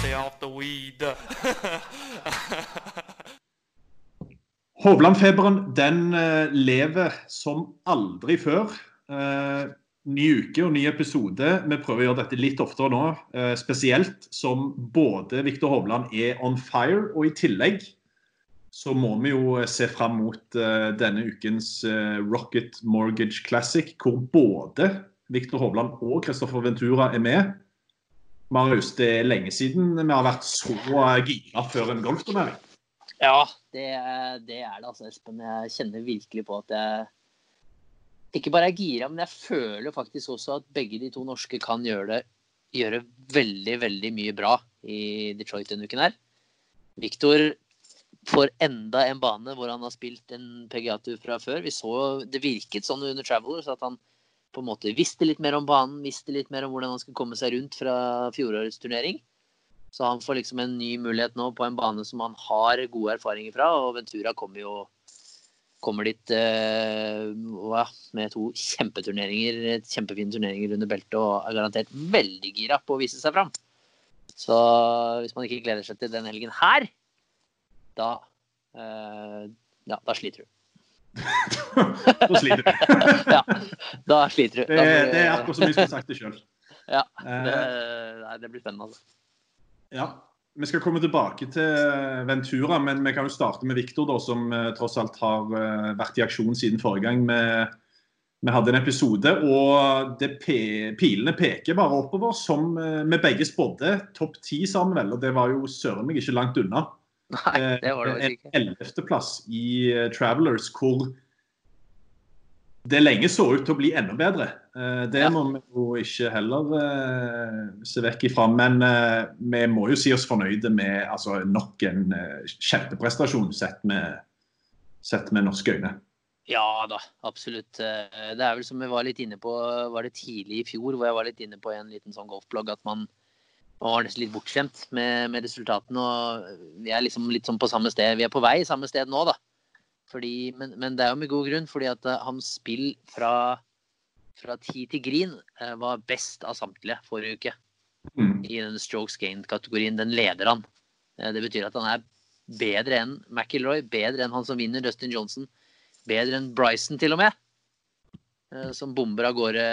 Stay off the weed. Hovland-feberen, den lever som aldri før. Ny uke og ny episode. Vi prøver å gjøre dette litt oftere nå, spesielt som både Viktor Hovland on fire, og i tillegg så må vi jo se frem mot denne ukens Rocket Mortgage Classic, hvor både Viktor Hovland og Kristoffer Ventura med. Marius, det lenge siden vi har vært så gira før en golfturnering. Ja, det det altså, Espen. Jeg kjenner virkelig på at jeg ikke bare gira, men jeg føler faktisk også at begge de to norske kan gjøre veldig, veldig mye bra i Detroit denne uken her. Viktor får enda en bane hvor han har spilt en PGA-tur fra før. Vi så, det virket sånn under Travelers at han på en måte visste litt mer om banen, visste litt mer om hvordan han skulle komme seg rundt fra fjorårets turnering. Så han får liksom en ny mulighet nå på en bane som han har gode erfaringer fra, og Ventura kommer dit med to kjempefine turneringer under beltet, og garantert veldig gira på å vise seg fram. Så hvis man ikke gleder seg til den helgen her, da sliter du. Da sliter du. Ja, da sliter du. Det akkurat som jeg skulle sagt det selv. Ja, det blir spennende altså. Ja, vi skal komme tilbake til Ventura, men vi kan jo starte med Viktor da, som tross alt har vært i aksjon siden forrige gang vi hadde en episode, og pilene peker bare oppover, som vi begge spådde, topp 10 sammen vel, og det var jo søren meg ikke langt unna. Nei, det var det ikke. En 11. plass i Travelers, hvor det lenge så ut til å bli enda bedre. Det må vi jo ikke heller se vekk ifra, men vi må jo si oss fornøyde med altså, nok en kjempeprestasjon sett med norske øyne. Ja da, absolutt. Det vel som vi var litt inne på, var det tidlig i fjor, hvor jeg var litt inne på en liten sånn golfblogg, at man var nesten litt bortskjemt med resultatene, og vi liksom litt sånn på samme sted. Vi på vei samme sted nå da. Fordi, men det jo med god grunn, fordi at hans spill fra 10 til green var best av samtlige forrige uke. I den strokes gained-kategorien, den leder han. Det betyr at han bedre enn McIlroy, bedre enn han som vinner, Dustin Johnson, bedre enn Bryson til og med, som bomber av gårde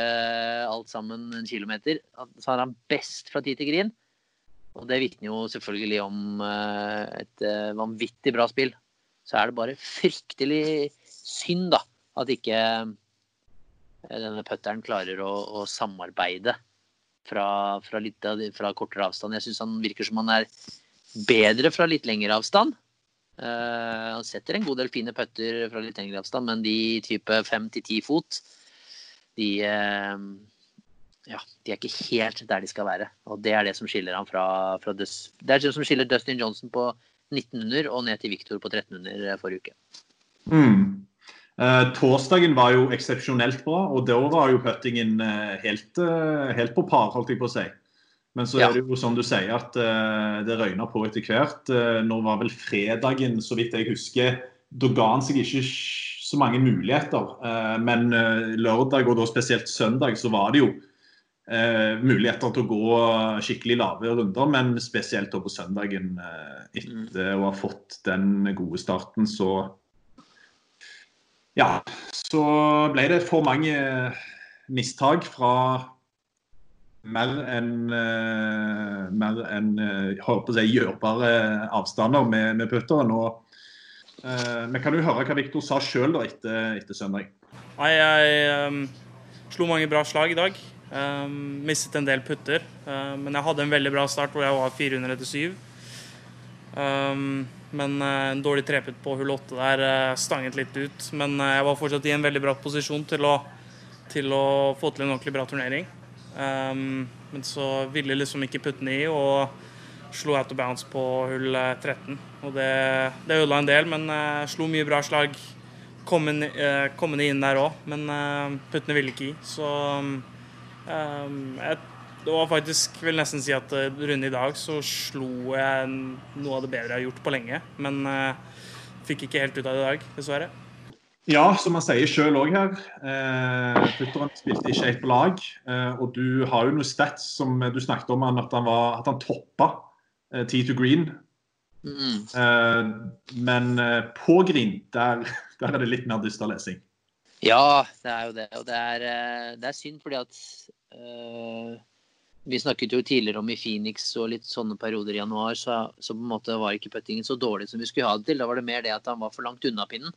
alt sammen en kilometer. Så har han best fra 10 til green, og det vitner jo selvfølgelig om et vanvittig bra spill. Så det bare fryktelig synd da, at ikke denne putteren klarer å samarbeide fra kortere avstand. Jeg synes han virker som han bedre fra litt lengre avstand. Han setter en god del fine putter fra litt lengre avstand, men de type 5-10 fot, de ikke helt der de skal være. Og det det som skiller han fra det det som skiller Dustin Johnson på 1900 og ned til Viktor på 1300 forrige uke. Torsdagen var jo eksepsjonelt bra, og da var jo puttingen helt på par, holdt jeg på å si. Men så det jo som du sier at det røyner på etter hvert. Nå var vel fredagen, så vidt jeg husker, da ga han seg ikke så mange muligheter. Men lørdag og da spesielt søndag så var det jo muligheter til å gå skikkelig lave runder, men spesielt på søndagen etter å ha fått den gode starten, så Ja, så ble det for mange misstag fra mer enn gjørbare avstander med putteren. Men kan du høre hva Viktor sa selv da etter søndag? Jeg slo mange bra slag I dag, mistet en del putter, men jeg hadde en veldig bra start hvor jeg var 407. Men en dårlig treputt på hull 8 der stanget litt ut, men jeg var fortsatt I en veldig bra posisjon til å få til en ordentlig bra turnering. Men så ville liksom ikke putten I og slo out of bounds på hull 13, og det ødela en del, men slo mye bra slag kommende inn der også, men puttene ville ikke I, så Det var faktisk, vil nesten si at rundt I dag så slo jeg noe av det bedre jeg har gjort på lenge, men fikk ikke helt ut av det I dag, dessverre. Ja, som man sier selv også her, putteren spilte ikke helt på lag, og du har jo noen stats som du snakket om, at han toppet tee to green, men på green, der det litt mer dyster lesing. Ja, det jo det, og det synd fordi at... Vi snakket jo tidligere om I Phoenix og litt sånne perioder I januar, så på en måte var ikke puttingen så dårlig som vi skulle ha det til. Da var det mer det at han var for langt unna pinnen.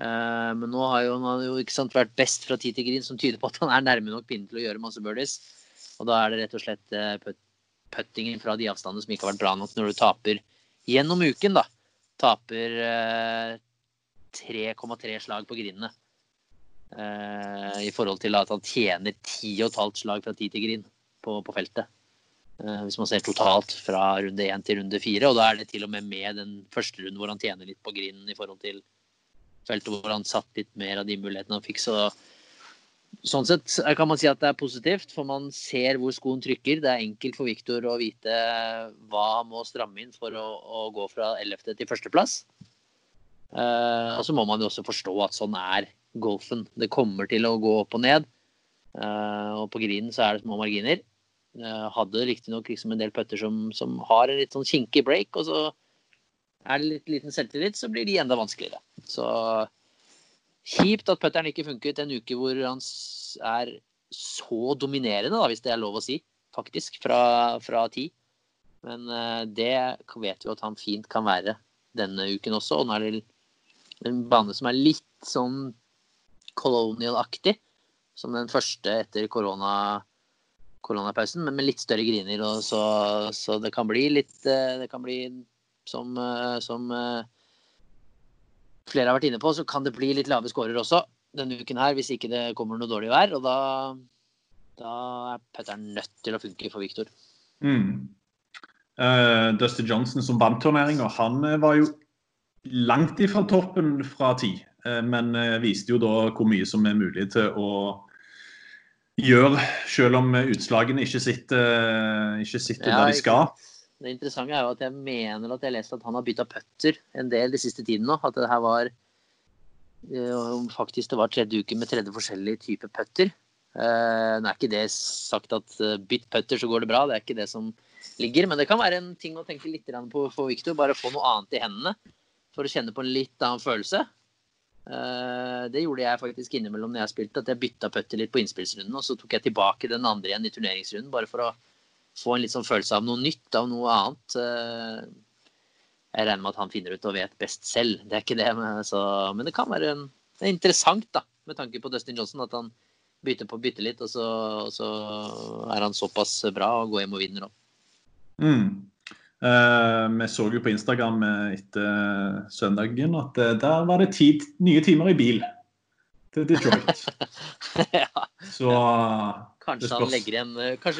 Men nå har han jo ikke sant, vært best fra tid til grinn, som tyder på at han nærme nok pinnen til å gjøre masse birdies. Og da det rett og slett puttingen fra de avstandene som ikke har vært bra nok når du taper gjennom uken da. Taper 3,3 slag på grinnene. I forhold til at han tjener 10,5 slag fra tid til grinn. På feltet, hvis man ser totalt fra runde 1 til runde 4, og da det til og med den første runden hvor han tjener litt på grinnen I forhold til feltet, hvor han satt litt mer av de mulighetene han fikk, så sånn sett kan man si at det positivt, for man ser hvor skoen trykker, det enkelt for Viktor å vite hva han må stramme inn for å gå fra 11. til førsteplass, og så må man jo også forstå at sånn golfen, det kommer til å gå opp og ned, og på grinen så det små marginer hadde riktig nok liksom en del putter som har en litt sånn kinkig break og så det litt liten selvtillit så blir de enda vanskeligere så kjipt at putteren ikke funket en uke hvor han så dominerende da, hvis det lov å si faktisk fra 10 men det vet vi at han fint kan være denne uken også og nå det en bane som litt sånn Colonial-aktig som den første etter koronapausen, men med litt større griner, og så det kan bli litt, det kan bli som flere har vært inne på, så kan det bli litt lave skårer også denne uken her, hvis ikke det kommer noe dårlig vær, og da putteren nødt til å funke for Viktor. Dustin Johnson som vant turneringen, og han var jo langt ifra toppen fra 10, men viste jo da hvor mye som mulig til å gjøre, selv om utslagene ikke sitter der de skal. Det interessante jo at jeg mener at jeg leste at han har byttet putter en del de siste tiden nå, at det her var faktisk det var 3. uke med 3 forskjellige typer putter. Nå ikke det sagt at bytt putter så går det bra, det ikke det som ligger, men det kan være en ting å tenke litt på for Viktor, bare få noe annet I hendene for å kjenne på en litt annen følelse. Det gjorde jeg faktisk innimellom når jeg spilte at jeg byttet putter litt på innspillsrunden og så tok jeg tilbake den andre igjen I turneringsrunden bare for å få en litt sånn følelse av noe nytt, av noe annet jeg regner med at han finner ut og vet best selv, det ikke det men det kan være det interessant da, med tanke på Dustin Johnson at han bytter på å bytte litt og så han såpass bra og går hjem og vinner da vi så jo på Instagram etter søndagen at der var det 10 nye timer I bil til Detroit så kanskje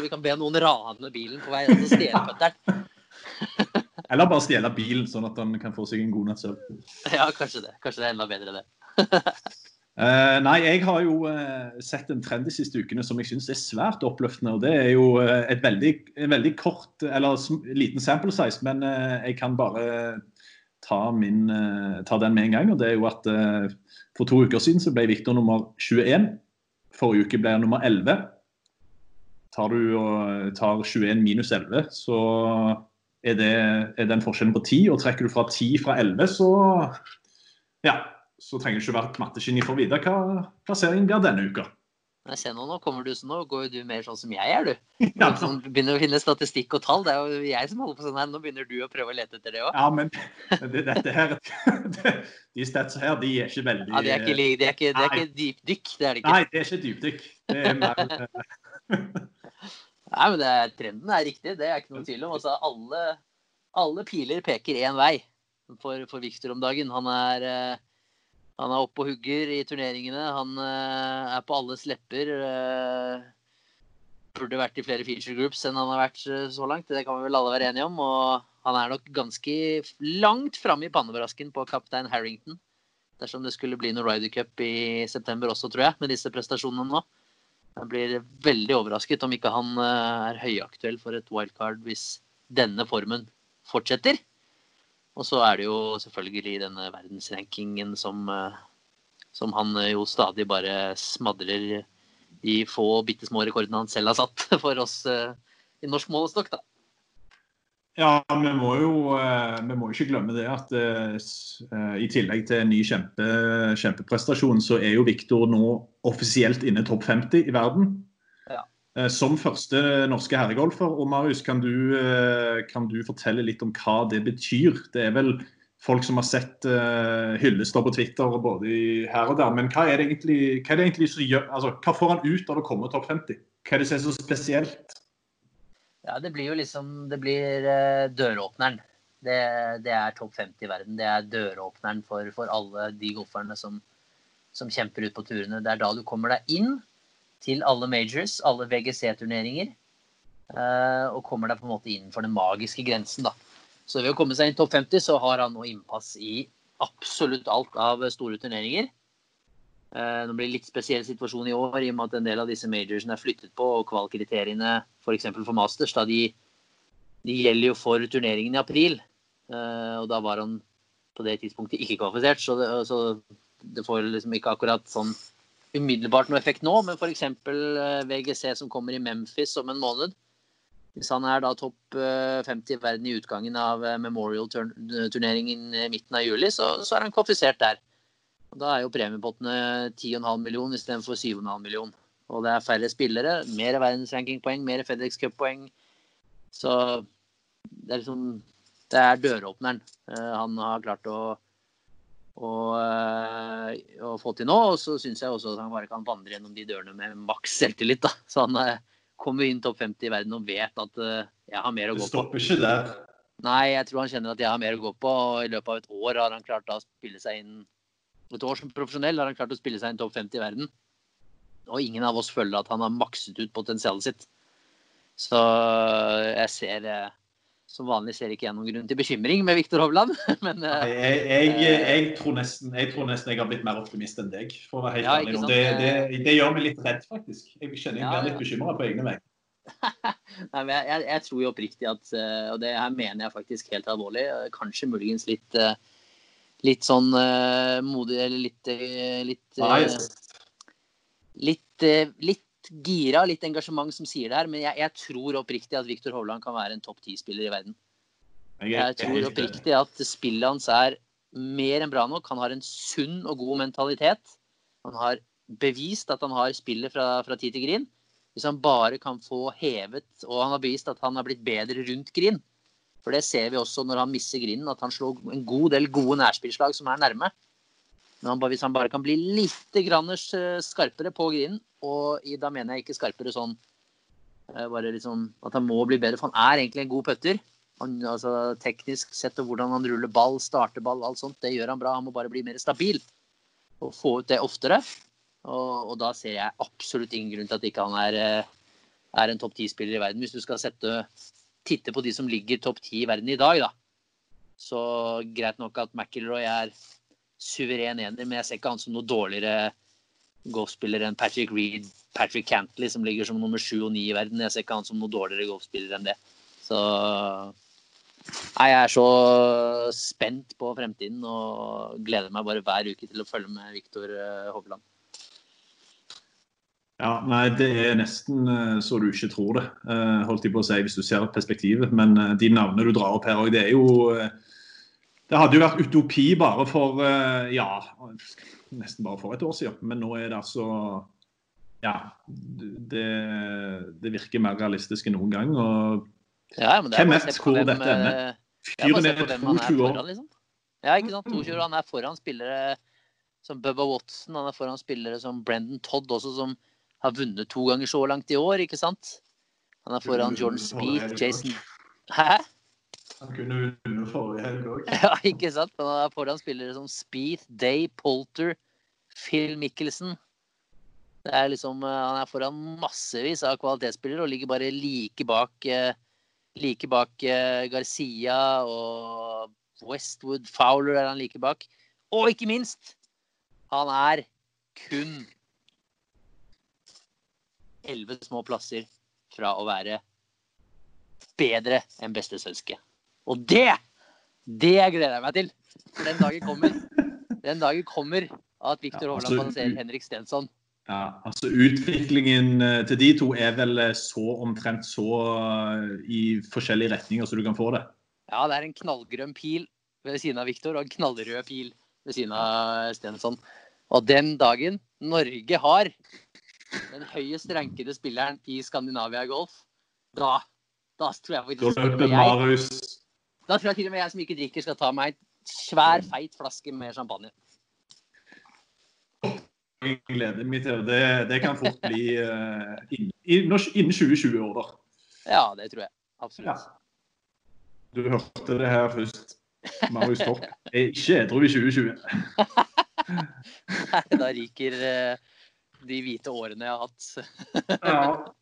vi kan be noen rane bilen på vei til stjeleputteren eller bare stjele bilen sånn at han kan få seg en god nattsøvn ja, kanskje det enda bedre det Nei, jeg har jo sett en trend de siste ukene som jeg synes svært oppløftende, og det jo et veldig kort eller liten sample size, men jeg kan bare ta den med en gang, og det jo at for 2 uker siden så ble Viktor nummer 21, forrige uke ble han nummer 11. Tar 21 minus 11, så det den forskjellen på 10, og trekker du fra 10 fra 11, så ja, så trenger du ikke være mattekinni for å vite hva plasseringen blir denne uka. Jeg ser nå, nå går du mer sånn som jeg du. Ja. Som begynner å finne statistikk og tall, det jo jeg som holder på sånn her, nå begynner du å prøve å lete etter det også. Ja, men dette her, de stats her, de ikke veldig... Ja, det ikke dypdykk, det det ikke. Nei, det ikke dypdykk, det mer... Nei, men trenden riktig, det ikke noen tvil om. Altså, alle piler peker en vei for Viktor om dagen. Han oppe og hugger I turneringene, han på alle slepper, burde vært I flere feature groups enn han har vært så langt, det kan vi vel alle være enige om, og han nok ganske langt fremme I pannebrasken på Captain Harrington, dersom det skulle bli noe Ryder Cup I september også, tror jeg, med disse prestasjonene nå. Jeg blir veldig overrasket om ikke han høyaktuell for et wildcard hvis denne formen fortsetter. Og så det jo selvfølgelig denne verdensrankingen som han jo stadig bare smadrer I få bittesmå rekordene han selv har satt for oss I norsk målestokk da. Ja, vi må jo ikke glemme det at I tillegg til en ny kjempeprestasjon så jo Viktor nå offisielt inne topp 50 I verden. Ja. Som første norske herregolfer, og Marius, kan du fortelle litt om hva det betyr? Det vel folk som har sett hyllester på Twitter, både her og der, men hva er det egentlig som gjør, altså, hva får han ut av å komme topp 50? Hva det som så spesielt? Ja, det blir jo liksom, døråpneren. Det topp 50 I verden. Det døråpneren for alle de golferne som kjemper ut på turene. Det da du kommer deg inn til alle majors, alle VGC-turneringer, og kommer deg på en måte innenfor den magiske grensen da. Så ved å komme seg inn topp 50, så har han nå innpass I absolutt alt av store turneringer. Nå blir det litt spesiell situasjon I år, I og med at en del av disse majorsene flyttet på, og kvalkriteriene, for eksempel for Masters, da de gjelder jo for turneringen I april, og da var han på det tidspunktet ikke kvalifisert, så det får liksom ikke akkurat sånn umiddelbart noe effekt nå, men for eksempel VGC som kommer I Memphis om en måned, hvis han da topp 50 I verden I utgangen av Memorial-turneringen midten av juli, så han kvalifisert der. Og da jo premiepottene 10,5 millioner I stedet for 7,5 millioner. Og det færre spillere, mer verdensrankingpoeng, mer FedEx Cup-poeng. Så det liksom, det døråpneren. Han har klart å og få til nå, og så synes jeg også at han bare kan vandre gjennom de dørene med maks selvtillit da, så han kommer inn topp 50 I verden og vet at jeg har mer å gå på. Du stopper ikke der. Nei, jeg tror han kjenner at jeg har mer å gå på, og I løpet av et år har han klart å spille seg inn, et år som profesjonell har han klart å spille seg inn topp 50 I verden, og ingen av oss føler at han har makset ut potensialet sitt. Så jeg ser... Som vanlig ser jeg ikke gjennom grunn til bekymring med Viktor Hovland. Men, jeg tror nesten jeg har blitt mer optimist enn deg, for å være helt ærlig. Det gjør meg litt redd, faktisk. Jeg skjønner jeg blir litt bekymret på egne vei. Nei, men jeg tror jo oppriktig at, og det her mener jeg faktisk helt alvorlig, kanskje muligens litt sånn modig, eller litt gira, litt engasjement som sier det her, men jeg tror oppriktig at Viktor Hovland kan være en topp 10-spiller I verden. Jeg tror oppriktig at spillet hans mer enn bra nok. Han har en sunn og god mentalitet. Han har bevist at han har spillet fra tid til grin. Hvis han bare kan få hevet, og han har bevist at han har blitt bedre rundt grin. For det ser vi også når han misser grinen, at han slår en god del gode nærspillslag som nærme. Men hvis han bare kan bli litt skarpere på grinen, og da mener jeg ikke skarpere sånn bare liksom, at han må bli bedre, for han egentlig en god putter. Han, altså, teknisk sett og hvordan han ruller ball, starter ball, alt sånt, det gjør han bra. Han må bare bli mer stabil og få ut det oftere. Og da ser jeg absolutt ingen grunn til at ikke han en topp 10-spiller I verden. Hvis du skal titte på de som ligger topp 10 I verden I dag, da, så greit nok at McIlroy suveren ener, men jeg ser ikke han som noe dårligere golfspiller enn Patrick Reed, Patrick Cantlay, som ligger som nummer 7 og 9 I verden. Jeg ser ikke han som noe dårligere golfspiller enn det. Så jeg så spent på fremtiden, og gleder meg bare hver uke til å følge med Viktor Hovland. Ja, nei, det nesten så du ikke tror det, holdt jeg på å si, hvis du ser perspektivet. Men de navnene du drar opp her, det jo... Det hade ju varit utopi bara för ja nästan bara för ett år sedan men nu är det alltså ja det verkar mer realistiskt än någon gång och ja men det är mest cool detta ämne. Fyren är 22 liksom. Ja, ikke sant? 22 han är föran spelare som Bubba Watson, han är föran spelare som Brendon Todd också som har vunnit 2 gånger så långt I år, ikke sant? Han är föran Jordan Spieth, Jason. Hä? Han kunde vinna förra helgen också. Ja, inte sant? Han har föran spelare som Spieth, Day, Poulter, Phil Mickelson. Det är liksom han är föran massevis av kvalitetsspelare och ligger bara like bak Garcia och Westwood, Fowler är han like bak. Och inte minst han är kun 11 små platser från att vara bättre än bästa svenske. Och det gleder jag mig till. För den dagen kommer att Viktor Hovland passerar Henrik Stenson. Ja, alltså utvecklingen till de två är väl så omtrent så I forskjellige riktningar så du kan få det. Ja, det är en knallgrön pil vid sidan av Viktor och en knallröd pil vid sidan av Stenson. Och den dagen Norge har den högst rankade spelaren I Skandinavia golf, då tror jag faktiskt Då tror jag till och med jag som inte dricker ska ta mig en svär feit flaska med champagne. Gleder mig till det kan fort bli innen 2020 år då. Ja, det tror jag. Absolut. Ja. Du hörte det här först. Marius Torp kedro I 2020. Nej, då ryker de vita åren jag har haft. Ja.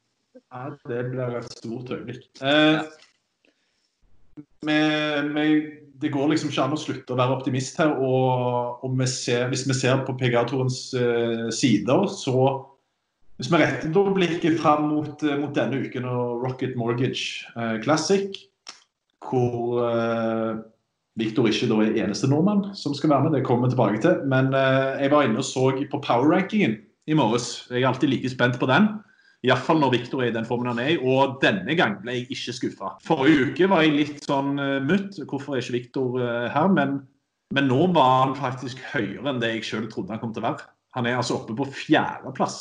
Ja, det blir ett stort ögonblick. Men det går liksom ikke an å slutte å være optimist her, og hvis vi ser på PGA-tourens sider, så hvis vi retter blikket frem mot denne uken og Rocket Mortgage Classic, hvor Viktor ikke da eneste nordmann som skal være med, det kommer vi tilbake til, men jeg var inne og så på power-rankingen I morges. Jeg alltid like spent på den. I hvert fall når Viktor I den formen han I, og denne gang ble jeg ikke skuffet. Forrige uke var jeg litt sånn mutt, hvorfor ikke Viktor her, men nå var han faktisk høyere enn det jeg selv trodde han kom til å være. Han altså oppe på 4. plass.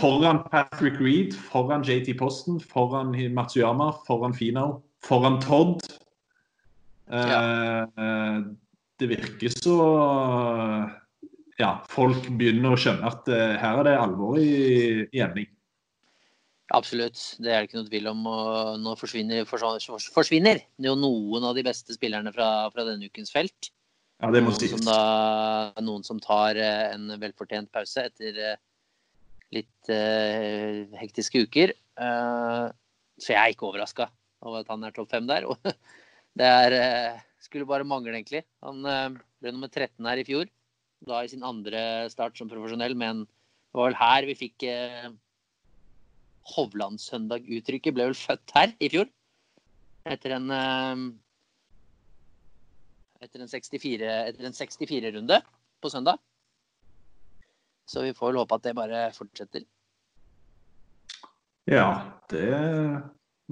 Foran Patrick Reed, foran JT Posten, foran Matsuyama, foran Finau, foran Todd. Det virker så... Ja, folk begynner å skjønne at her det alvor I emning. Absolutt, det det ikke noe tvil om. Og nå forsvinner jo noen av de beste spillerne fra denne ukens felt. Ja, det må sies. Noen som tar en velfortjent pause etter litt hektiske uker. Så jeg ikke overrasket over at han topp 5 der. Det skulle bare mangle egentlig. Han ble nummer 13 her I fjor. Da I sin andre start som profesjonell, men det var vel her vi fikk Hovland-søndag-uttrykket, ble vel født her I fjor, etter en 64-runde på søndag. Så vi får vel håpe at det bare fortsetter. Ja, det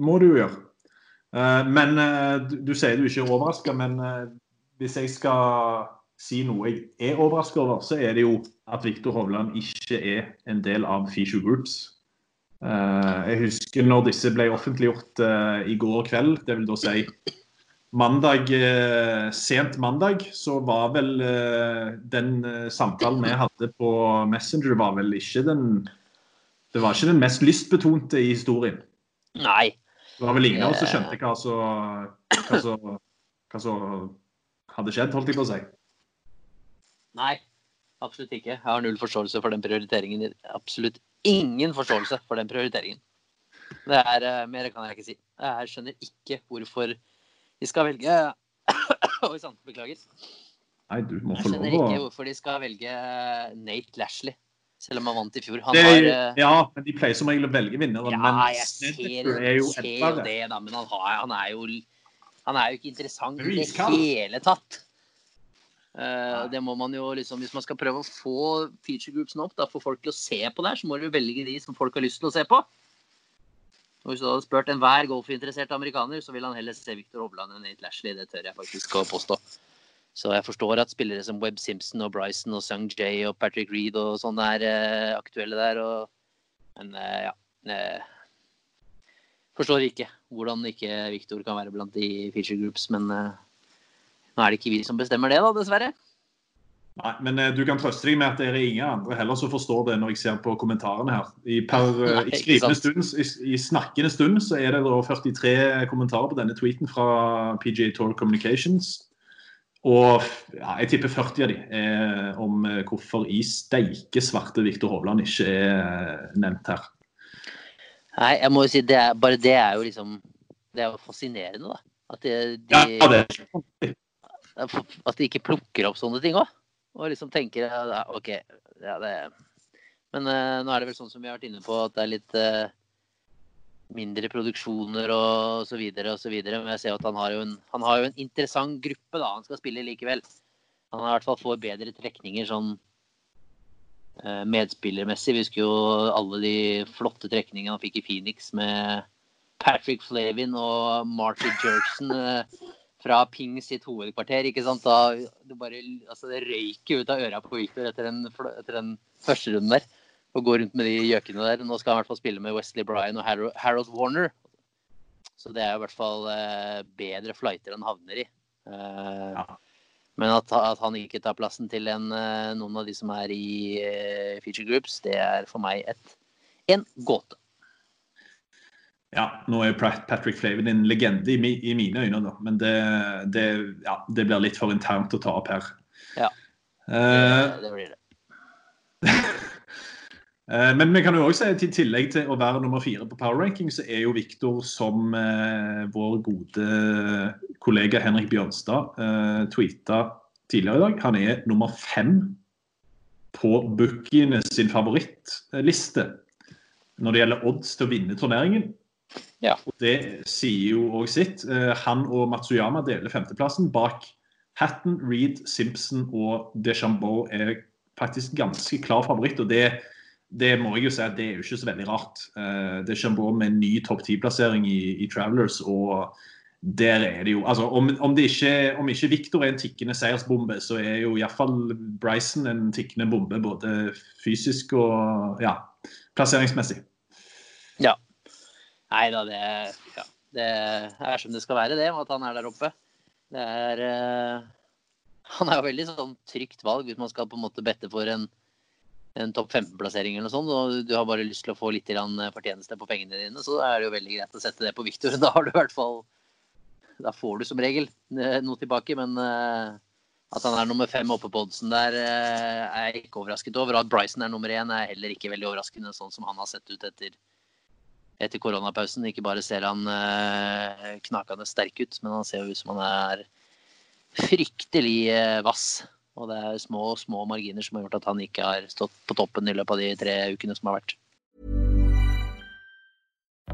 må du gjøre. Men du sier du ikke overrasket, men hvis jeg skal... si noe jeg overrasket over, så det jo at Viktor Hovland ikke en del av Feature Groups. Jeg husker når disse ble offentliggjort I går kveld, det vil da si sent mandag, så var vel den samtalen vi hadde på Messenger var vel ikke den mest lystbetonte I historien. Nei. Det var vel ingen av oss som skjønte hva så hadde skjedd, holdt jeg på å si. Nej, absolut inte. Jag har noll förståelse för den prioriteringen. Absolut ingen förståelse för den prioriteringen. Det är mer kan jag inte säga. Si. Jag skönner inte varför vi ska välja och I sant beklagar. Nej, du måste lova. Jag skönner inte varför de ska välja Nate Lashley. Selv om han vant I fjor. Han har Ja, men de pleier som regel å velge vinnere, ja, men jeg ser jo det da, men han er jo ikke interessant I det hele tatt. Det må man jo liksom, hvis man skal prøve å få feature groupsene opp da, få folk til å se på der, så må du velge de som folk har lyst til å se på Og hvis du hadde spurt enhver golfinteressert amerikaner, så vil han heller se Viktor Hovland enn Nate Lashley, det tør jeg faktisk å påstå. Så jeg forstår at spillere som Webb Simpson og Bryson og Sung Jay og Patrick Reed og sånne aktuelle der. Og, men ja, forstår ikke hvordan ikke Viktor kan være blant de feature groups, men nå det ikke vi som bestemmer det da, dessverre. Nei, men du kan trøste deg med at det ingen andre heller som forstår det når jeg ser på kommentarene her. I skrivende stund, i snakkende stund, så det da 43 kommentarer på denne tweeten fra PGA Tour Communications. Og ja, jeg tipper 40 av de om hvorfor I steike svarte Viktor Hovland ikke nevnt her. Nei, jeg må jo si, det bare det jo liksom, det jo fascinerende da. At ja, det. At de ikke plukker opp sånne ting også. Og liksom tenker, ja, ok, ja, det Men nå det vel sånn som vi har vært inne på, at det litt mindre produksjoner og så videre og så videre. Men jeg ser at han har jo en interessant gruppe da, han skal spille likevel. Han har I hvert fall får bedre trekninger sånn medspillermessig. Vi husker jo alle de flotte trekningene han fikk I Phoenix med Patrick Flavin og Martin Jerkson fra Ping sitt hovedkvarter, ikke sant? Da, det bare, altså det røyker ut av øra på Viktor etter den første runden der, og går rundt med de gjøkene der. Nå skal han I hvert fall spille med Wesley Bryan og Harold Warner. Så det I hvert fall bedre flighter han havner I. Ja. Men at han ikke tar plassen til noen av de som I feature groups, det for meg en gåte. Ja, nå Patrick Flavin en legende I mine øyne da, men ja, det blir litt for internt å ta opp her. Ja, det blir det. Men vi kan jo også si, I tillegg til å være nummer 4 på Power Ranking, så jo Viktor som vår gode kollega Henrik Bjørnstad tweetet tidligere I dag. Han nummer 5 på bookiene sin favorittliste når det gjelder odds til å vinne turneringen. Ja. Og det sier jo også sitt. Han og Matsuyama deler femteplassen bak Hatton, Reed, Simpson og DeChambeau faktisk ganske klar favoritt, og det må jeg jo si at det jo ikke så veldig rart. DeChambeau med en ny topp 10-plassering I Travelers, og der det jo, altså om ikke Viktor en tikkende seiersbombe, så jo I hvert fall Bryson en tikkende bombe, både fysisk og ja, plasseringsmessig. Ja. Nei da, ja, det som det skal være det, at han der oppe. Det han jo veldig sånn trygt valg hvis man skal på en måte bette for en topp 15-plassering eller noe sånt, og du har bare lyst til å få litt fortjeneste på pengene dine, så det jo veldig greit å sette det på Viktor. Da har du I hvert fall, da får du som regel noe tilbake, men at han nummer 5 oppe på oddsen der jeg ikke overrasket over, og at Bryson nummer 1 heller ikke veldig overraskende, sånn som han har sett ut etter koronapausen. Ikke bare ser han knakende sterk ut, men han ser jo ut som han fryktelig vass. Og det små marginer som har gjort at han ikke har stått på toppen I løpet av de 3 ukene som har vært.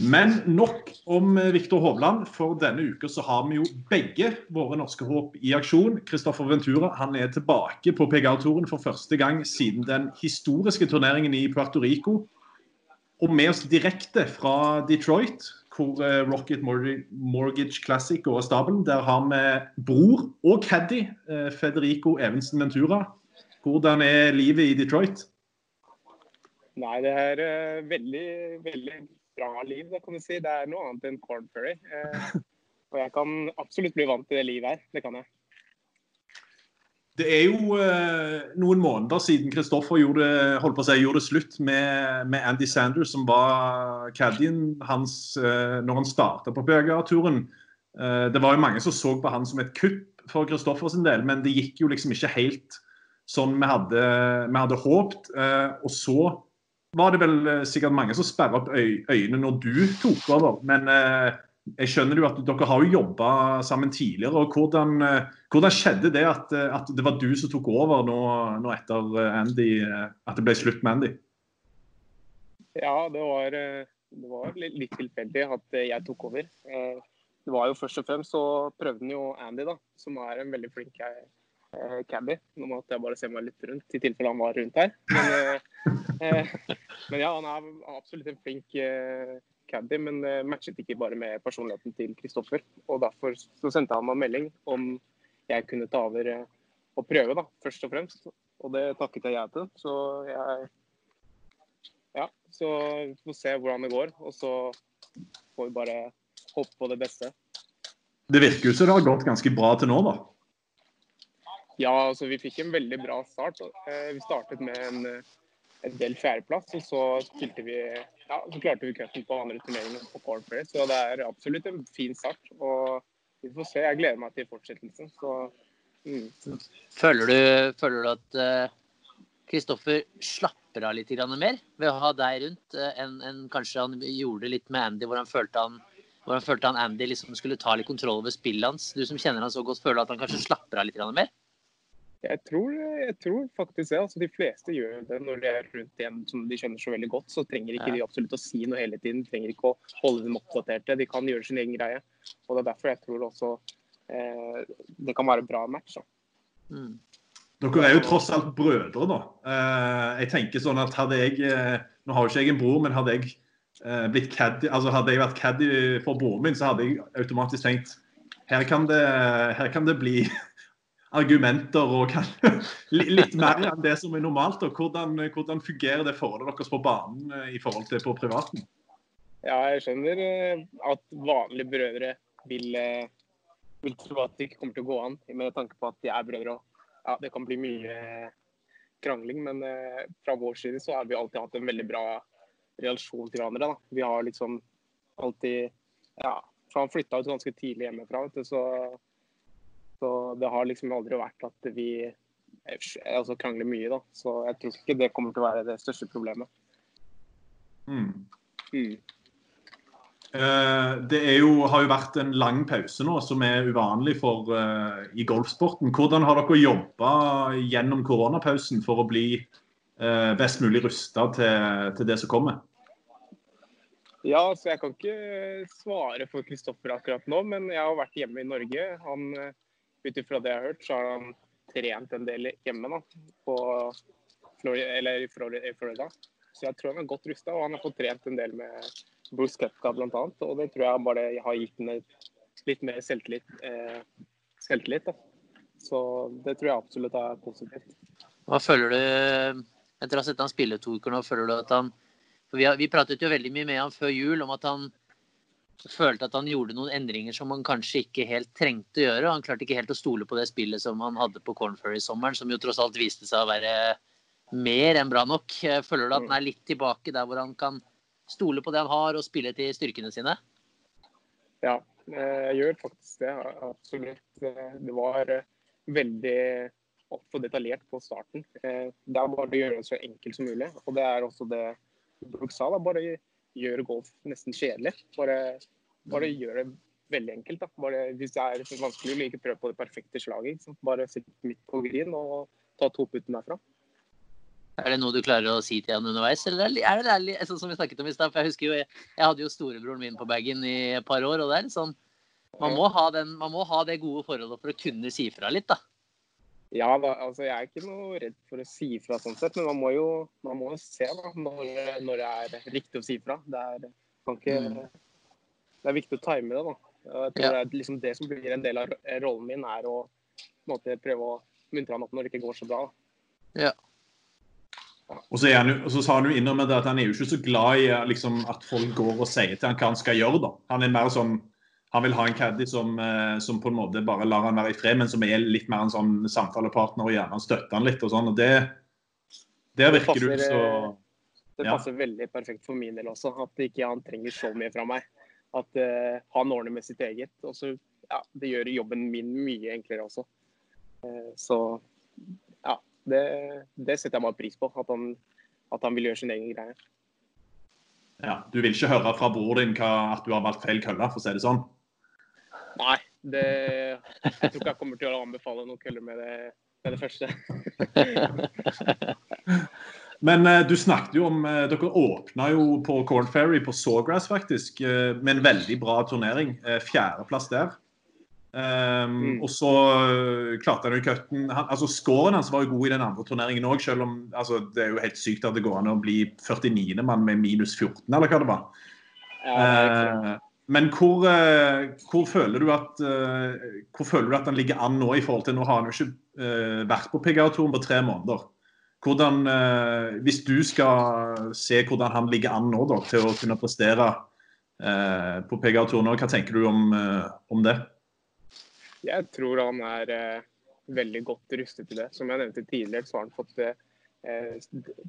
Men nok om Viktor Hovland, for denne uken så har vi jo begge våre norske håp I aksjon. Kristoffer Ventura, han tilbake på PGA-touren for første gang siden den historiske turneringen I Puerto Rico, og med oss direkte fra Detroit, hvor Rocket Mortgage Classic og Stablen, der har vi bror og caddy, Federico Evensen Ventura. Hvordan livet I Detroit? Nei, det veldig, veldig bra liv, det kan du si. Det noe annet enn Corn Ferry. Og jeg kan absolutt bli vant til det livet her, det kan jeg. Det jo noen måneder siden Kristoffer gjorde slutt med Andy Sanders, som var caddien hans når han startet på PGA-turen. Det var jo mange som så på han som et kupp for Kristoffer sin del, men det gikk jo liksom ikke helt sånn vi hadde håpt. Og så var det vel sikkert mange som sperret opp øynene når du tok over, men jeg skjønner jo at dere har jo jobbet sammen tidligere, og hvordan skjedde det at det var du som tok over nå etter Andy, at det ble slutt med Andy? Ja, det var litt tilfeldig at jeg tok over. Det var jo først og fremst så prøvde jo Andy da, som en veldig flink caddy. Nå måtte jeg bare se meg litt rundt I tilfelle han var rundt her. Men ja, han absolutt en flink caddy, men matchet ikke bare med personligheten til Kristoffer. Og derfor så sendte han meg en melding om jeg kunne ta over og prøve da, først og fremst. Og det takket jeg til. Så så vi får se hvordan det går, og så får vi bare håpe på det beste. Det virker jo så det har gått ganske bra til nå da. Ja, altså vi fikk en veldig bra start. Vi startet med en del fjerdeplass, og så klarte vi køtten på andre turneringen på Corn Ferry, så det absolutt en fin start, og vi får se. Jeg gleder meg til fortsettelsen. Føler du at Kristoffer slapper av litt mer ved å ha deg rundt enn kanskje han gjorde litt med Andy, hvor han følte han Andy liksom skulle ta litt kontroll over spillet hans? Du som kjenner han så godt, føler du at han kanskje slapper av litt mer? Jeg tror faktisk det. Altså, de fleste gjør det når de rundt en som de kjenner så veldig godt, så trenger ikke de absolutt å si noe hele tiden. De trenger ikke å holde dem oppdaterte. De kan gjøre sin egen greie. Og det derfor jeg tror også det kan være en bra match. Dere jo tross alt brødre da. Jeg tenker sånn at hadde jeg, nå har jo ikke jeg en bror, men hadde jeg blitt caddy, altså hadde jeg vært caddy for broren min, så hadde jeg automatisk tenkt, her kan det bli argumenter og litt mer enn det som normalt, og hvordan fungerer det forholdet deres på banen I forhold til på privaten? Ja, jeg skjønner at vanlige brødre vil tro at det ikke kommer til å gå an, med tanke på at de brødre, og ja, det kan bli mye krangling, men fra vår side så har vi alltid hatt en veldig bra relasjon til hverandre da. Vi har liksom alltid, ja, for han flyttet ut ganske tidlig hjemmefra, så det har liksom aldri vært at vi krangler mye da, så jeg tror ikke det kommer til å være det største problemet. Det har jo vært en lang pause nå, som uvanlig for I golfsporten. Hvordan har dere jobbet gjennom koronapausen for å bli best mulig rustet til det som kommer? Ja, så jeg kan ikke svare for Kristoffer akkurat nå, men jeg har vært hjemme I Norge. Han utifra det jeg har hørt, så har han trent en del hjemme da, i Florida. Så jeg tror han godt rustet, og han har fått trent en del med Bruce Koepka blant annet, og det tror jeg bare har gitt ham litt mer selvtillit da. Så det tror jeg absolutt positivt. Hva føler du, etter å ha sett han spille to uker nå, føler du at han, for vi pratet jo veldig mye med han før jul om at han følte at han gjorde noen endringer som han kanskje ikke helt trengte å gjøre, og han klarte ikke helt å stole på det spillet som han hadde på Corn Ferry I sommeren, som jo tross alt viste seg å være mer enn bra nok. Føler du at han litt tilbake der hvor han kan stole på det han har og spille til styrkene sine? Ja, jeg gjør faktisk det, absolutt. Det var veldig opp og detaljert på starten. Det bare å gjøre det så enkelt som mulig, og det også det Brooke sa da, bare gjør golf nesten kjedelig. Bare gjør det veldig enkelt da. Bare, hvis det vanskelig å ikke prøve på det perfekte slaget, bare sitt midt på green og ta to putten derfra. det noe du klarer å si til han underveis, eller det ærlig, sånn som vi snakket om I sted, for jeg husker jo, jeg hadde jo storebroren min på baggen I et par år, og det sånn, man må ha det gode forholdet for å kunne si fra litt da. Ja, da, altså jeg ikke noe redd for å si fra sånn sett, men man må jo se da, når det riktig å si fra, det viktig å time det da. Jeg tror det liksom det som blir en del av rollen min å på en måte, prøve å muntre han opp når det ikke går så bra. Ja. Och så så sa han ju innan med det att han är ju inte så glad I liksom att folk går och säger till han vad han ska göra då. Han är mer som han vill ha en caddy som på något sätt bara lar han vara I fred men som är lite mer en sån samtalepartner och gärna stöttar han lite och sånt och det verkar du så det passar väldigt perfekt för min del också att inte han tränger så mycket från mig att han ordnar med sitt eget och så ja det gör jobben min mycket enklare också. Så ja det sätter jag bara pris på att han vill göra sin egen grej. Ja, du vill inte höra från borden att du har valt fel kölla för att säga det sån. Nej, det jag tror jag kommer till att anbefalla någon kölla med det första. Men du snackade ju om dere öppnar ju på Corn Ferry på Sawgrass faktiskt med en väldigt bra turnering, fjärde plats där. Och så klarte han jo køtten altså skåren hans var jo god I den andre turneringen også, selv om altså, det jo helt sykt at det går an å bli 49. Mann med minus 14 eller hva det var men hvor føler du at han ligger an nå I forhold til nå har han jo ikke vært på PGA-turen på 3 måneder hvordan, hvis du skal se hvordan han ligger an nå da, til å kunne prestere på PGA-turen nå, hva tenker du om det? Jag tror han är väldigt gott rustad till det. Som jag nämnde tidigare så har han fått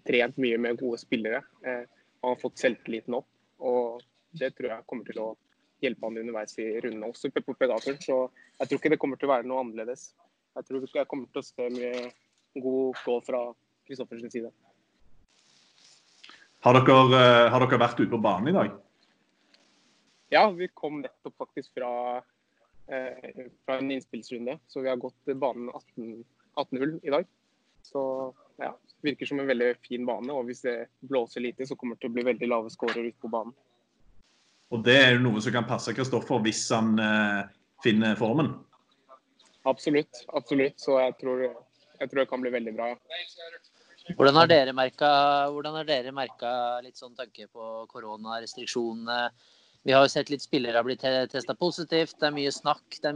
tränat mycket med goda spelare. Han har fått självtilliten upp och det tror jag kommer till att hjälpa han underveis I rundorna också på PGA-turen så jag tror inte det kommer till att vara något annorlunda. Jag tror att jag kommer till att se mycket god golf från Kristoffers sida. Har dere varit ute på banan I dag? Ja, vi kom nettopp faktiskt fra en innspillsrunde, så vi har gått banen 18-0 I dag. Så ja, det virker som en veldig fin bane, og hvis det blåser lite, så kommer det til å bli veldig lave skårer ut på banen. Og det jo noe som kan passe Kristoffer hvis han finner formen? Absolutt, så jeg tror det kan bli veldig bra. Hvordan har dere merket litt sånn tanke på koronarestriksjonene? Vi har jo sett litt spillere bli testet positivt, det mye snakk, det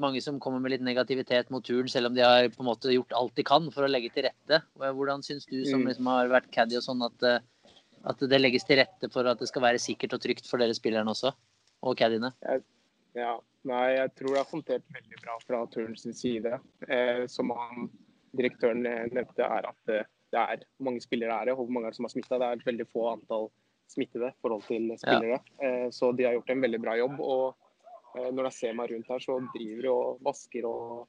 mange som kommer med litt negativitet mot turen, selv om de har på en måte gjort alt de kan for å legge til rette. Hvordan synes du som liksom har vært caddy og sånn at det legges til rette for at det skal være sikkert og trygt for dere spillerne også, og caddyene? Ja, nei, jeg tror det har håndtert veldig bra fra turens side. Som han, direktøren nevnte at det mange spillere og mange som har smittet, det et veldig få antall smittede I forhold til spillere. Så de har gjort en veldig bra jobb, og når jeg ser meg rundt her, så driver og vasker og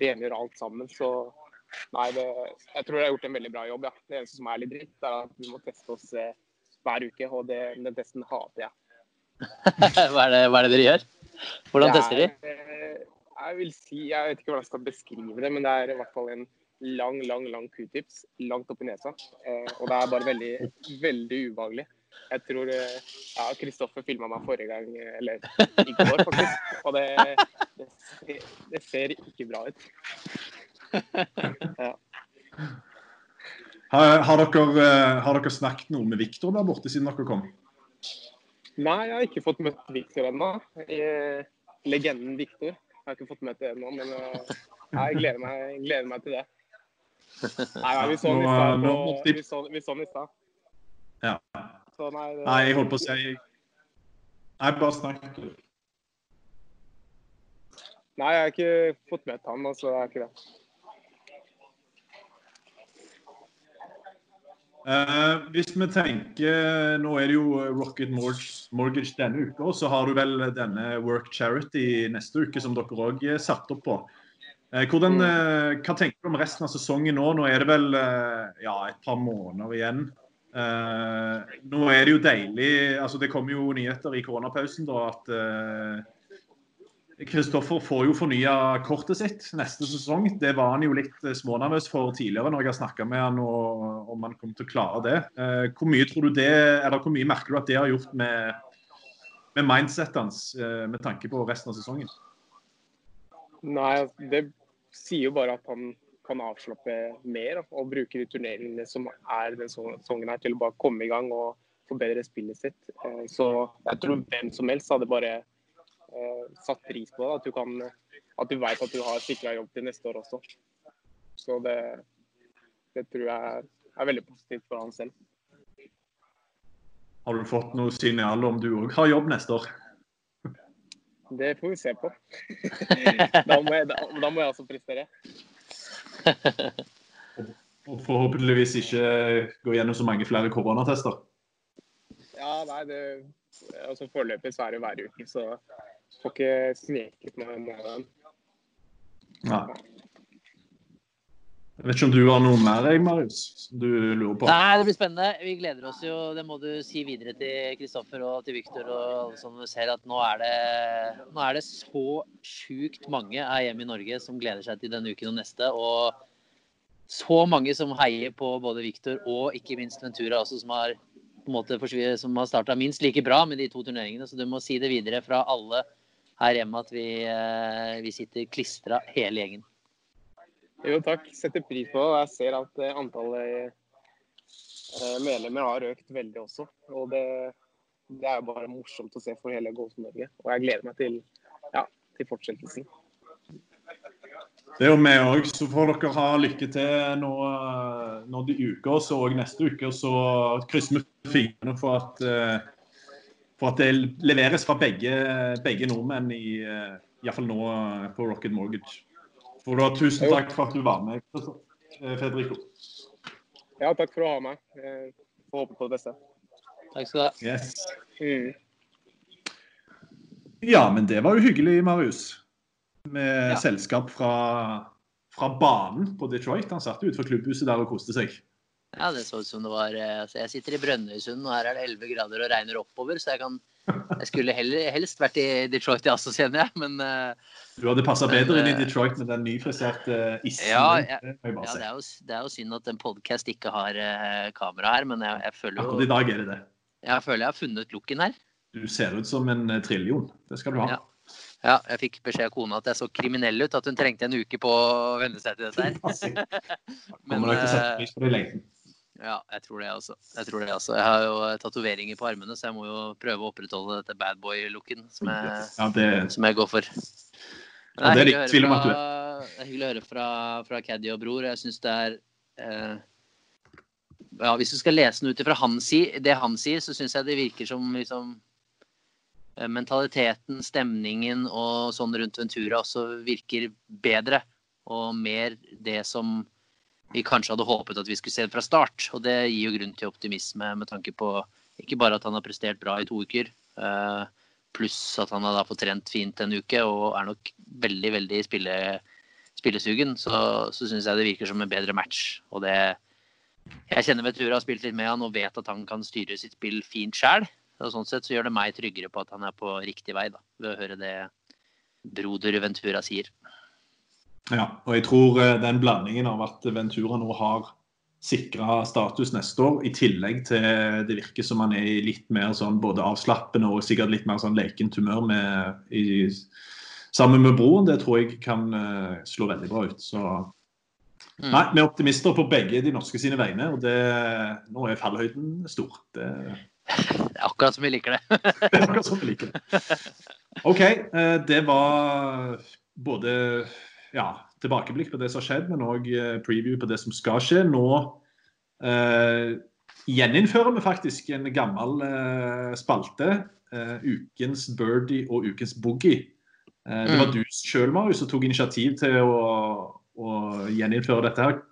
rengjør alt sammen, så nei, jeg tror jeg har gjort en veldig bra jobb, ja. Det eneste som litt dritt, at vi må teste oss hver uke, og den testen hater jeg. Hva det dere gjør? Hvordan tester de? Jeg vet ikke hvordan jeg skal beskrive det, men det I hvert fall en lang Q-tips, langt opp I nesa, og det bare veldig ubehagelig. Jeg tror, ja, Kristoffer filmet meg forrige gang, eller I går faktisk, og det ser ikke bra ut. Ja. Har dere snakket noe med Viktor der borte siden dere kom? Nei, jeg har ikke fått møtt Viktor ennå. Legenden Viktor har jeg ikke fått møtt ennå, men jeg gleder meg til det. Nei, ja, vi så den I sted. Ja. Så nei, nei, jeg holdt på å si. Nei, bare snakk. Nei, jeg har ikke fått møtt han, så det ikke det. Hvis vi tenker, nå det jo Rocket Mortgage denne uka, og så har du vel denne Work Charity neste uke som dere også satt opp på. Hva tenker du om resten av sesongen nå? Nå det vel ja, et par måneder igjen. Nå det jo deilig, altså det kommer jo nyheter I koronapausen da, at Kristoffer får jo fornya kortet sitt neste sesong. Det var han jo litt smånervøs for tidligere når jeg har snakket med han og om han kommer til å klare det. Hvor mye tror du det, eller hvor mye merker du at det har gjort med mindset hans med tanke på resten av sesongen? Nei, det sier jo bare at han kan avslappe mer og bruke de turneringene som den sesongen her til å bare komme i gang og forbedre spillet sitt. Så jeg tror hvem som helst hadde bare satt pris på det, at du vet at du har sikret jobb til neste år også. Så det tror jeg veldig positivt for han selv. Har du fått noen signaler om du også har jobb neste år? Det får vi se på. Da må jeg altså prestere. Og forhåpentligvis ikke gå gjennom så mange flere koronatester. Ja, nei, det altså forløpig så det hver uke, så jeg får ikke sneket med den. Nei. Jeg vet ikke om du har noe mer, Marius, som du lurer på. Nei, det blir spennende. Vi gleder oss jo. Det må du si videre til Kristoffer og til Viktor og alle som ser at nå er det så sjukt mange her hjemme i Norge som gleder seg til denne uken og neste, og så mange som heier på både Viktor og ikke minst Ventura også, som har på en måte som har startet minst like bra med de to turneringene, så du må si det videre fra alle her hjemme at vi sitter klistret hele gjengen. Jo, takk. Setter pris på det. Jeg ser at antallet medlemmer har økt veldig også, og det jo bare morsomt å se for hele Golf Norge, og jeg gleder meg til fortsettelsen. Det jo med også, så får dere ha lykke til nå de uker, så også neste uke, så krysser vi fingrene for at det leveres fra begge nordmenn, i hvert fall nå på Rocket Mortgage. For da, tusen takk for at du var med, Federico. Ja, takk for å ha meg. Jeg får håpe på det beste. Takk skal du ha. Yes. Ja, men det var jo hyggelig, Marius. Med selskap fra banen på Detroit. Han satt ut for klubbhuset der og koste seg. Ja, det så ut som det var... Altså jeg sitter i Brønnøysund, og her det 11 grader og regner oppover, så jeg skulle helst vært i Detroit i Asso, kjenner jeg, men... Du hadde passet bedre inn i Detroit med den nyfriserte issen. Ja, det er jo synd at en podcast ikke har kamera her, men jeg føler jo... Akkurat i dag det. Jeg føler jeg har funnet looken her. Du ser ut som en trillion, det skal du ha. Ja, jeg fikk beskjed av kona at jeg så kriminell ut, at hun trengte en uke på å vende seg til dette her. Kommer du ikke til å sette pris på det i lengden? Ja, jeg tror det altså. Jeg har jo tatoveringer på armene, så jeg må jo prøve å opprettholde dette bad boy-looken som jeg går for. Ja, det er litt tvil om at du er. Det er hyggelig å høre fra Caddy og bror. Jeg synes det er... Ja, hvis du skal lese noe ut fra det han sier, så synes jeg det virker som liksom... mentaliteten, stemningen og sånn rundt Ventura også virker bedre og mer det som vi kanskje hadde håpet at vi skulle se fra start, og det gir jo grunn til optimisme med tanke på ikke bare at han har prestert bra i 2 uker, pluss at han har da fått trent fint en uke og nok veldig, veldig spillesugen, så synes jeg det virker som en bedre match, og det jeg kjenner Ventura har spilt litt med han og vet at han kan styre sitt spill fint selv. Og sånn sett så gjør det meg tryggere på at han på riktig vei da, ved å høre det broder Ventura sier. Ja, og jeg tror den blandingen av at Ventura nå har sikret status neste år, i tillegg til det virker som han litt mer sånn både avslappende og sikkert litt mer sånn lekent humør sammen med broren, det tror jeg kan slå veldig bra ut, så... Nei, vi er optimister på begge de norske sine vegne, og nå fallhøyden stor. Det er akkurat som vi liker det. Det er akkurat som vi liker det. Ok, det var både tilbakeblikk på det som har skjedd, men også preview på det som skal skje. Nå gjeninnfører vi faktisk en gammel spalte, ukens birdie og ukens boogie. Det var du selv, Marius, som tok initiativ til å gjeninnføre dette her.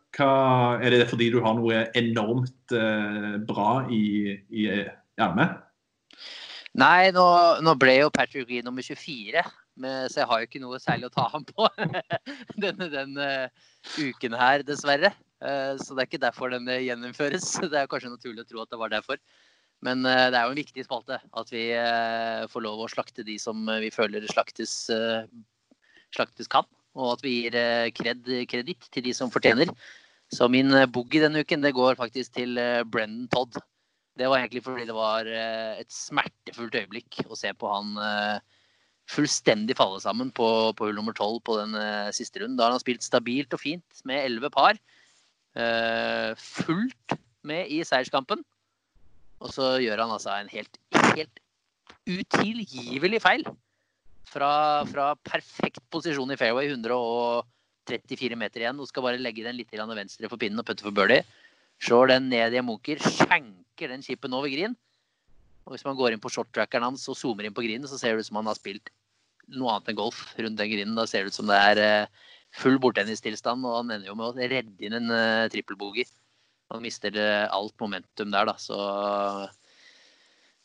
Det fordi du har noe enormt bra i ærmet? Nei, nå ble jo Patrick Reed nummer 24, så jeg har jo ikke noe særlig å ta ham på denne uken her, dessverre. Så det er ikke derfor den gjennomføres. Det er kanskje naturlig å tro at det var derfor. Men det jo en viktig spalte at vi får lov å slakte de som vi føler slaktes kan, og at vi gir kreditt til de som fortjener. Så min boogie denne uken, det går faktisk til Brendon Todd. Det var egentlig fordi det var et smertefullt øyeblikk å se på han fullstendig falle sammen på hull nummer 12 på den siste runden. Da har han spilt stabilt og fint med 11 par, fullt med I seierskampen. Og så gjør han altså en helt utilgivelig feil fra perfekt posisjon I fairway, 134 meter igjen, og skal bare legge den litt til venstre for pinnen og putte for birdie. Slår den ned I en munker, skjenker den chipen over green, og hvis man går inn på short-trackeren hans og zoomer inn på grinen, så ser det ut som han har spilt noe annet enn golf rundt den grinen. Da ser det ut som det full bordtennistilstand, og han ender jo med å redde inn en trippelbogey. Han mister alt momentum der da, så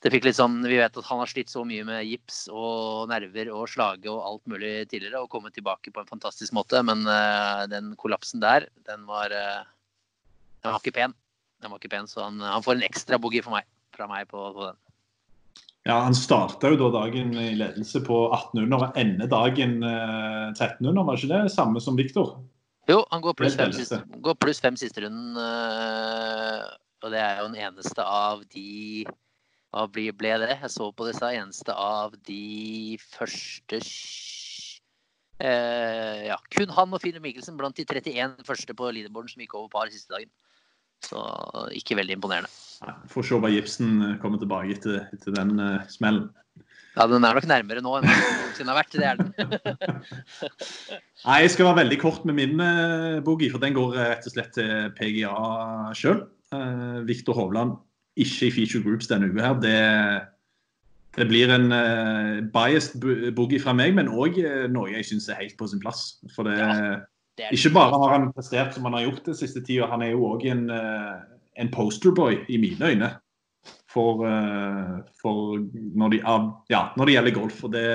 det fikk litt sånn, vi vet at han har slitt så mye med gips og nerver og slage og alt mulig tidligere, og kommet tilbake på en fantastisk måte, men den kollapsen der, den var ikke pen. Den var ikke pen, så han får en ekstra boogie fra meg på den. Ja, han startet jo da dagen I ledelse på 1800, og ender dagen 1300, var ikke det? Samme som Viktor. Jo, han går pluss fem siste runden, og det jo den eneste av de, hva ble det? Jeg så på disse eneste av de første, ja, kun han og Phil Mickelson blant de 31 første på leaderboarden som gikk over par siste dagen. Så ikke veldig imponerende. Får se hva Gipsen kommer tilbake til den smellen. Ja, den nok nærmere nå enn den har vært, det den. Nei, jeg skal være veldig kort med min boogie, for den går rett og slett til PGA selv. Viktor Hovland, ikke I feature groups denne uke her. Det blir en biased boogie fra meg, men også noe jeg synes helt på sin plass. For det, ja, det ikke bare har han prestert som han har gjort det siste tiden, han jo også en posterboy I mine øyne. For når det gjelder golf, og det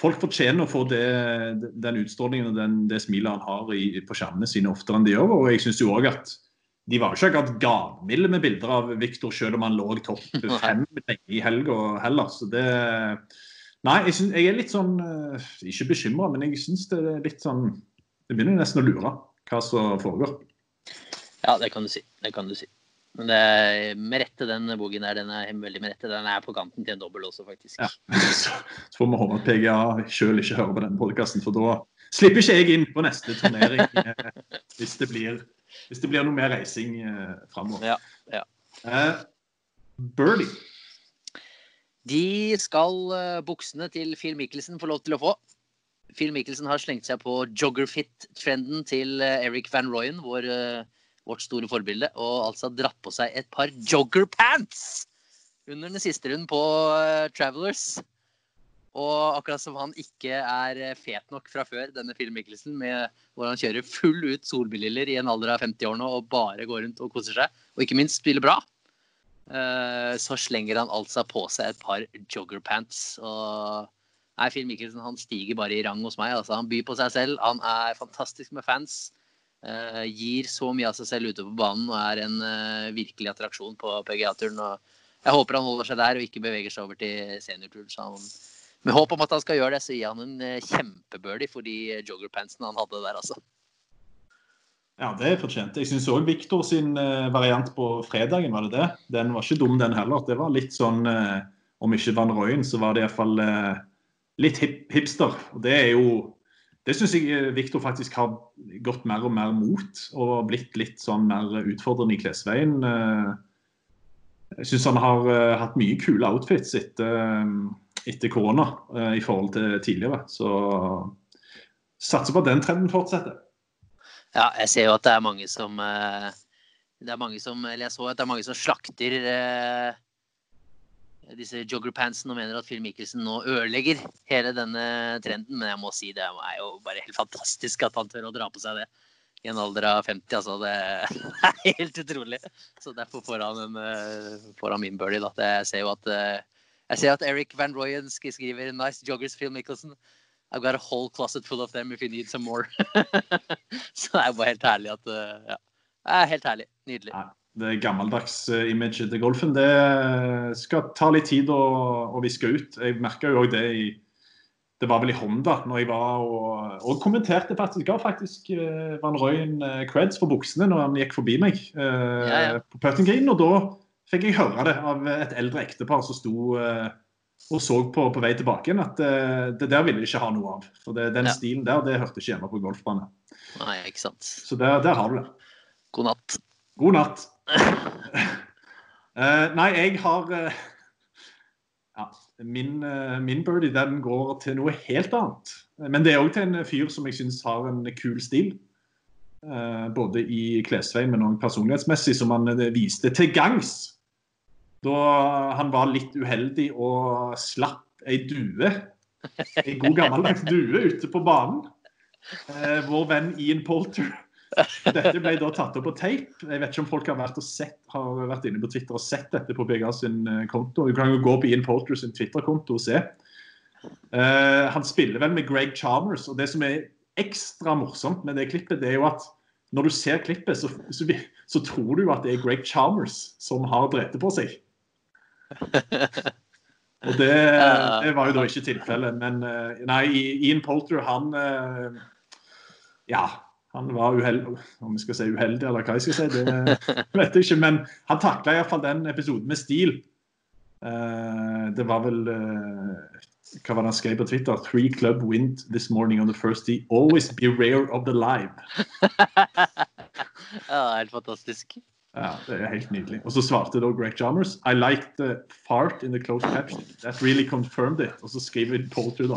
folk fortjener å få den utstrålingen og det smilet han har på skjermene sine oftere enn de gjør, og jeg synes jo også at de var jo ikke akkurat gavmilde med bilder av Viktor selv om han lå topp 5 I helg og heller, så det nei, jeg litt sånn ikke bekymret, men jeg synes det litt sånn, det begynner nesten å lure hva som foregår. Ja, det kan du si. Men det med rette den bogen der, den veldig med rette, den på kanten til en dobbel også faktisk. Ja, så får vi håpe at PGA selv ikke hører på den podcasten, for da slipper ikke jeg inn på neste turnering hvis det blir noe mer reising fremover. Ja. Birdie. De skal buksene til Phil Mickelson få lov til å få. Phil Mickelson har slengt seg på joggerfit-trenden til Erik Van Rooyen, vårt store forbilde, og altså dratt på seg et par joggerpants under den siste runden på Travelers. Og akkurat som han ikke fet nok fra før, denne Phil Mickelson, hvor han kjører full ut solbriller I en alder av 50 år nå, og bare går rundt og koser seg, og ikke minst spiller bra, så slenger han altså på seg et par joggerpants. Og nei, Phil Mickelson, han stiger bare I rang hos meg, altså han byr på seg selv, han fantastisk med fans, gir så mye av seg selv ute på banen og en virkelig attraksjon på PGA-turen, og jeg håper han holder seg der og ikke beveger seg over til seniorturen, så med håp om at han skal gjøre det, så gir han en kjempebirdy for de joggerpantsene han hadde der, altså. Ja, det fortjente. Jeg synes også Viktor sin variant på fredagen, var det det? Den var ikke dum den heller, det var litt sånn, om ikke Van Rooyen, så var det I hvert fall litt hipster, og det jo det synes jeg Viktor faktisk har gått mer og mer mot, og blitt litt sånn mer utfordrende I klesveien. Jeg synes han har hatt mye kule outfits etter korona I forhold til tidligere, så satser på at den trenden fortsetter. Ja, jeg ser jo at det mange som slakter disse joggerpantsene og mener at Phil Mickelson nå ødelegger hele denne trenden, men jeg må si det jo bare helt fantastisk at han tør å dra på seg det I en alder av 50, altså det helt utrolig, så derfor får han min birdie da. Jeg ser at Erik Van Rooyen skriver nice joggers Phil Mickelson, I've got a whole closet full of them if you need some more. Så det bare helt herlig at ja, det helt herlig, nydelig. det gammeldags imaget til golfen, det skal ta litt tid å viske ut. Jeg merket jo også det I, det var vel I Honda når jeg var og kommenterte faktisk, ga faktisk Van Rooyen creds for buksene når han gikk forbi meg på puttinggrinen, og da fikk jeg høre det av et eldre ektepar som stod og så på vei tilbake igjen, at det der ville de ikke ha noe av, for den stilen der, det hørte ikke hjemme på golfbanen. Nei, ikke sant. Så der har du det. God natt. God natt. Nei, jeg har min birdie, den går til noe helt annet, men det også til en fyr som jeg synes har en kul stil både I klesveien, men også personlighetsmessig, som han viste til gangs da han var litt uheldig og slapp en god gammeldags due ute på banen. Vår venn Ian Poulter. Dette ble da tatt opp på tape. Jeg vet ikke om folk har vært inne på Twitter og sett dette på PGA sin konto. Du kan jo gå på Ian Poulter sin Twitter-konto og se. Han spiller vel med Greg Chalmers, og det som ekstra morsomt med det klippet, det jo at når du ser klippet, så tror du jo at det Greg Chalmers som har drept på seg. Og det var jo da ikke tilfellet, men nei, Ian Poulter, han var uheldig, om vi skal si uheldig, eller hva jeg skal si, det vet jeg ikke, men han taklet I hvert fall den episoden med stil. Det var vel, hva var det han skrev på Twitter? 3 club wind this morning on the first tee, always be rare of the live. Ja, det helt fantastisk. Ja, det helt nydelig. Og så svarte da Greg Chalmers, I liked the fart in the closed caption, that really confirmed it. Og så skrev Poulter da,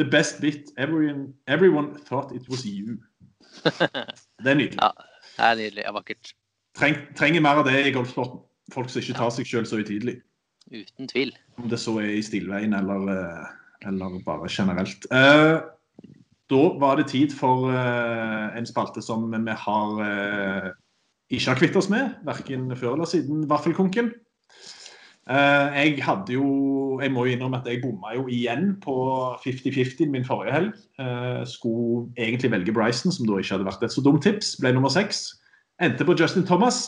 the best bit, everyone thought it was you. Det nydelig. Ja, det nydelig, vakkert. Trenger mer av det I golfsporten. Folk som ikke tar seg selv så utydelig. Uten tvil. Om det så I stilveien eller bare generelt. Da var det tid for en spalte som vi ikke har kvittet oss med, hverken før eller siden Vaffelkonken. Jeg må jo innrømme at jeg bomma jo igjen på 50-50 min forrige helg. Skulle egentlig velge Bryson, som da ikke hadde vært et så dumt tips. Ble nummer 6. Endte på Justin Thomas.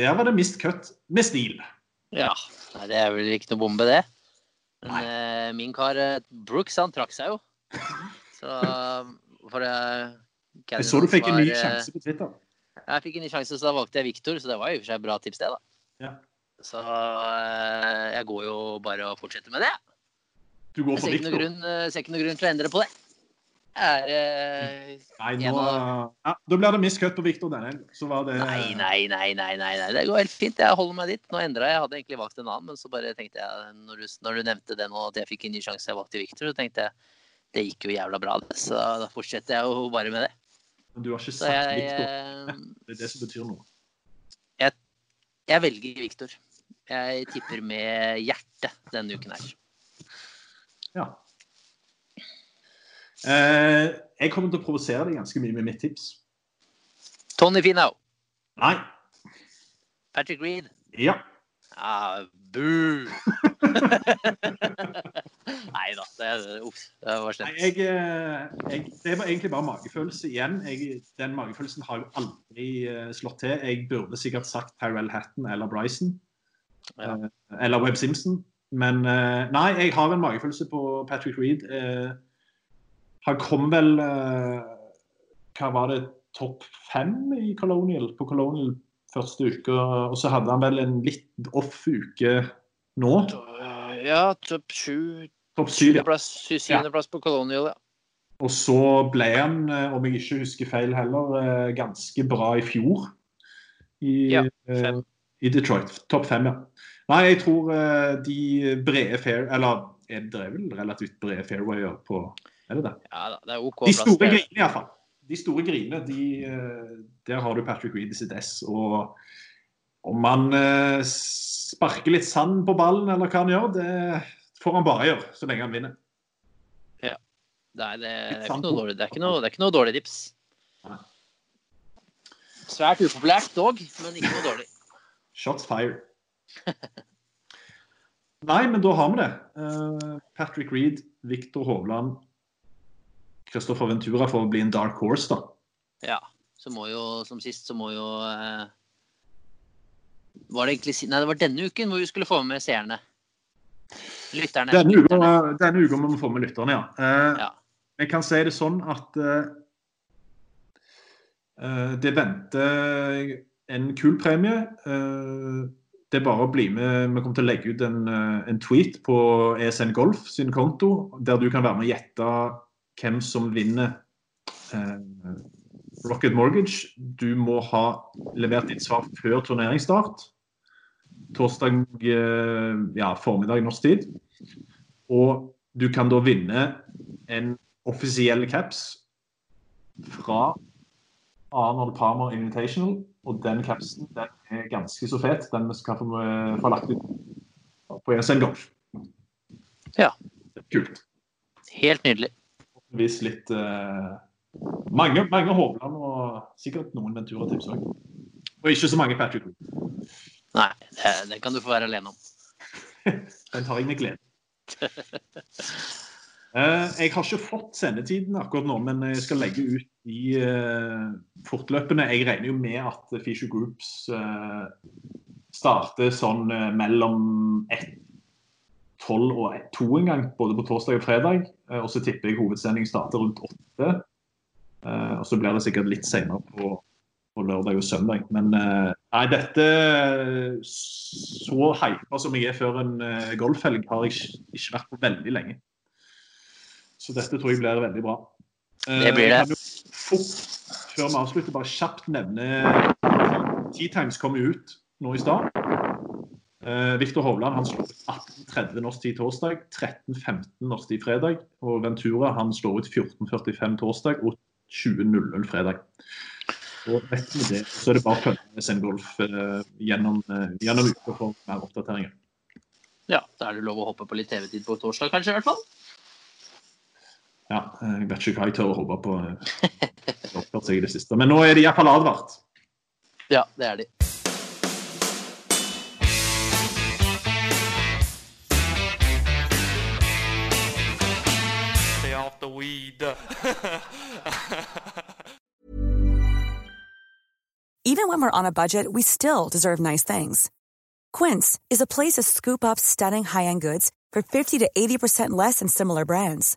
Der var det miskutt med stil. Ja, det vel ikke noe bombe det. Men min kar, Brooks, han trakk seg jo. Så for jeg så du fikk en ny sjanse på Twitter. Jeg fikk en ny sjanse, så da valgte jeg Viktor, så det var jo for seg bra tips det da. Ja. Så jeg går jo bare og fortsetter med det. Du går for Viktor? Jeg ser ikke noen grunn til å endre på det. Da ble det miskutt på Viktor denne. Nei, det går helt fint. Jeg holder meg dit. Nå endret jeg. Jeg hadde egentlig valgt en annen, men så bare tenkte jeg, når du nevnte det nå, at jeg fikk en ny sjanse jeg valgte Viktor, så tenkte jeg, det gikk jo jævla bra det. Så da fortsetter jeg jo bare med det. Men du har ikke sagt Viktor. Det det som betyr noe. Jeg velger Viktor. Jeg tipper med hjerte denne uken her. Ja. Jeg kommer til å provosere deg ganske mye med mitt tips. Tony Finau. Nei. Patrick Reed. Ja. Buh! Neida, det var slemt. Det var egentlig bare magefølelse igjen. Den magefølelsen har jo aldri slått til. Jeg burde sikkert sagt Tyrell Hatton eller Bryson, eller Webb Simpson. Men nei, jeg har en magefølelse på Patrick Reed. Han kom vel, hva var det, topp 5 på Colonial første uke, og så hadde han vel en litt off-uke nå. Ja, topp 7. Topp 7, ja. 7. Plass på Colonial, ja. Og så ble han, om jeg ikke husker feil heller, ganske bra I fjor. Ja, 5. I Detroit. Topp 5, ja. Nei, jeg tror de brede fairway, eller det vel relativt brede fairwayer på, det? Ja, det OK plass. De store grinene, I hvert fall. De store grinene, der har du Patrick Reed I sitt S, og om han sparker litt sand på ballen, eller hva han gjør, det får han bare gjøre, så lenge han vinner. Ja, det ikke noe dårlig tips. Svært upopulært dog, men ikke noe dårlig. Shots fired. Nei, men da har vi det. Patrick Reed, Viktor Hovland, Kristoffer Ventura for å bli en dark horse da. Ja, så må jo, som sist, så må jo var det egentlig Nei, det var denne uken hvor vi skulle få med seerne. Lytterne. Denne uken må vi få med lytterne, ja. Ja. Jeg kan si det sånn at det venter en kul premie. Det er bare å bli med. Vi kommer til å legge ut en tweet på ESN Golf sin konto, der du kan være med og gjette hvem som vinner Rocket Mortgage. Du må ha levert ditt svar før turneringsstart, torsdag formiddag norsk tid. Og du kan da vinne en offisiell caps fra Arnold Palmer Invitational, og den kapsen, den ganske så fet, den vi skal få lagt ut på ESN Golf. Ja. Kult. Helt nydelig. Forhåpentligvis litt... mange Hovland, og sikkert noen Ventura-tips også. Og ikke så mange Patrick Reed. Nei, det kan du få være alene om. Den tar jeg med glede. Jeg har ikke fått sendetiden akkurat nå, men jeg skal legge ut de fortløpene. Jeg regner jo med at Feature Groups starter sånn mellom 12 og 2 en gang, både på torsdag og fredag, og så tipper jeg hovedsending starter rundt 8, og så blir det sikkert litt senere på lørdag og søndag, men er dette så hypet som jeg er før en golfhelg har jeg ikke vært på veldig lenge. Så dette tror jeg blir veldig bra. Det blir det. Før vi avslutter, bare kjapt nevne T-Times kom jo ut nå i stad. Viktor Hovland, han slår ut 18.30 norsk tid torsdag, 13.15 norsk tid fredag, og Ventura, han slår ut 14.45 torsdag og 20.00 fredag. Og rett med det, så er det bare å følge SN Golf gjennom uka for mer oppdateringer. Ja, da er det lov å hoppe på litt TV-tid på torsdag, kanskje i hvert fall. Ja, jeg vet ikke hva jeg tør å håpe på i det siste. Men nå er det i hvert fall advart. Ja, det er de. Stay off the weed. Even when we're on a budget, we still deserve nice things. Quince is a place to scoop up stunning high-end goods for 50 to 80% less than similar brands.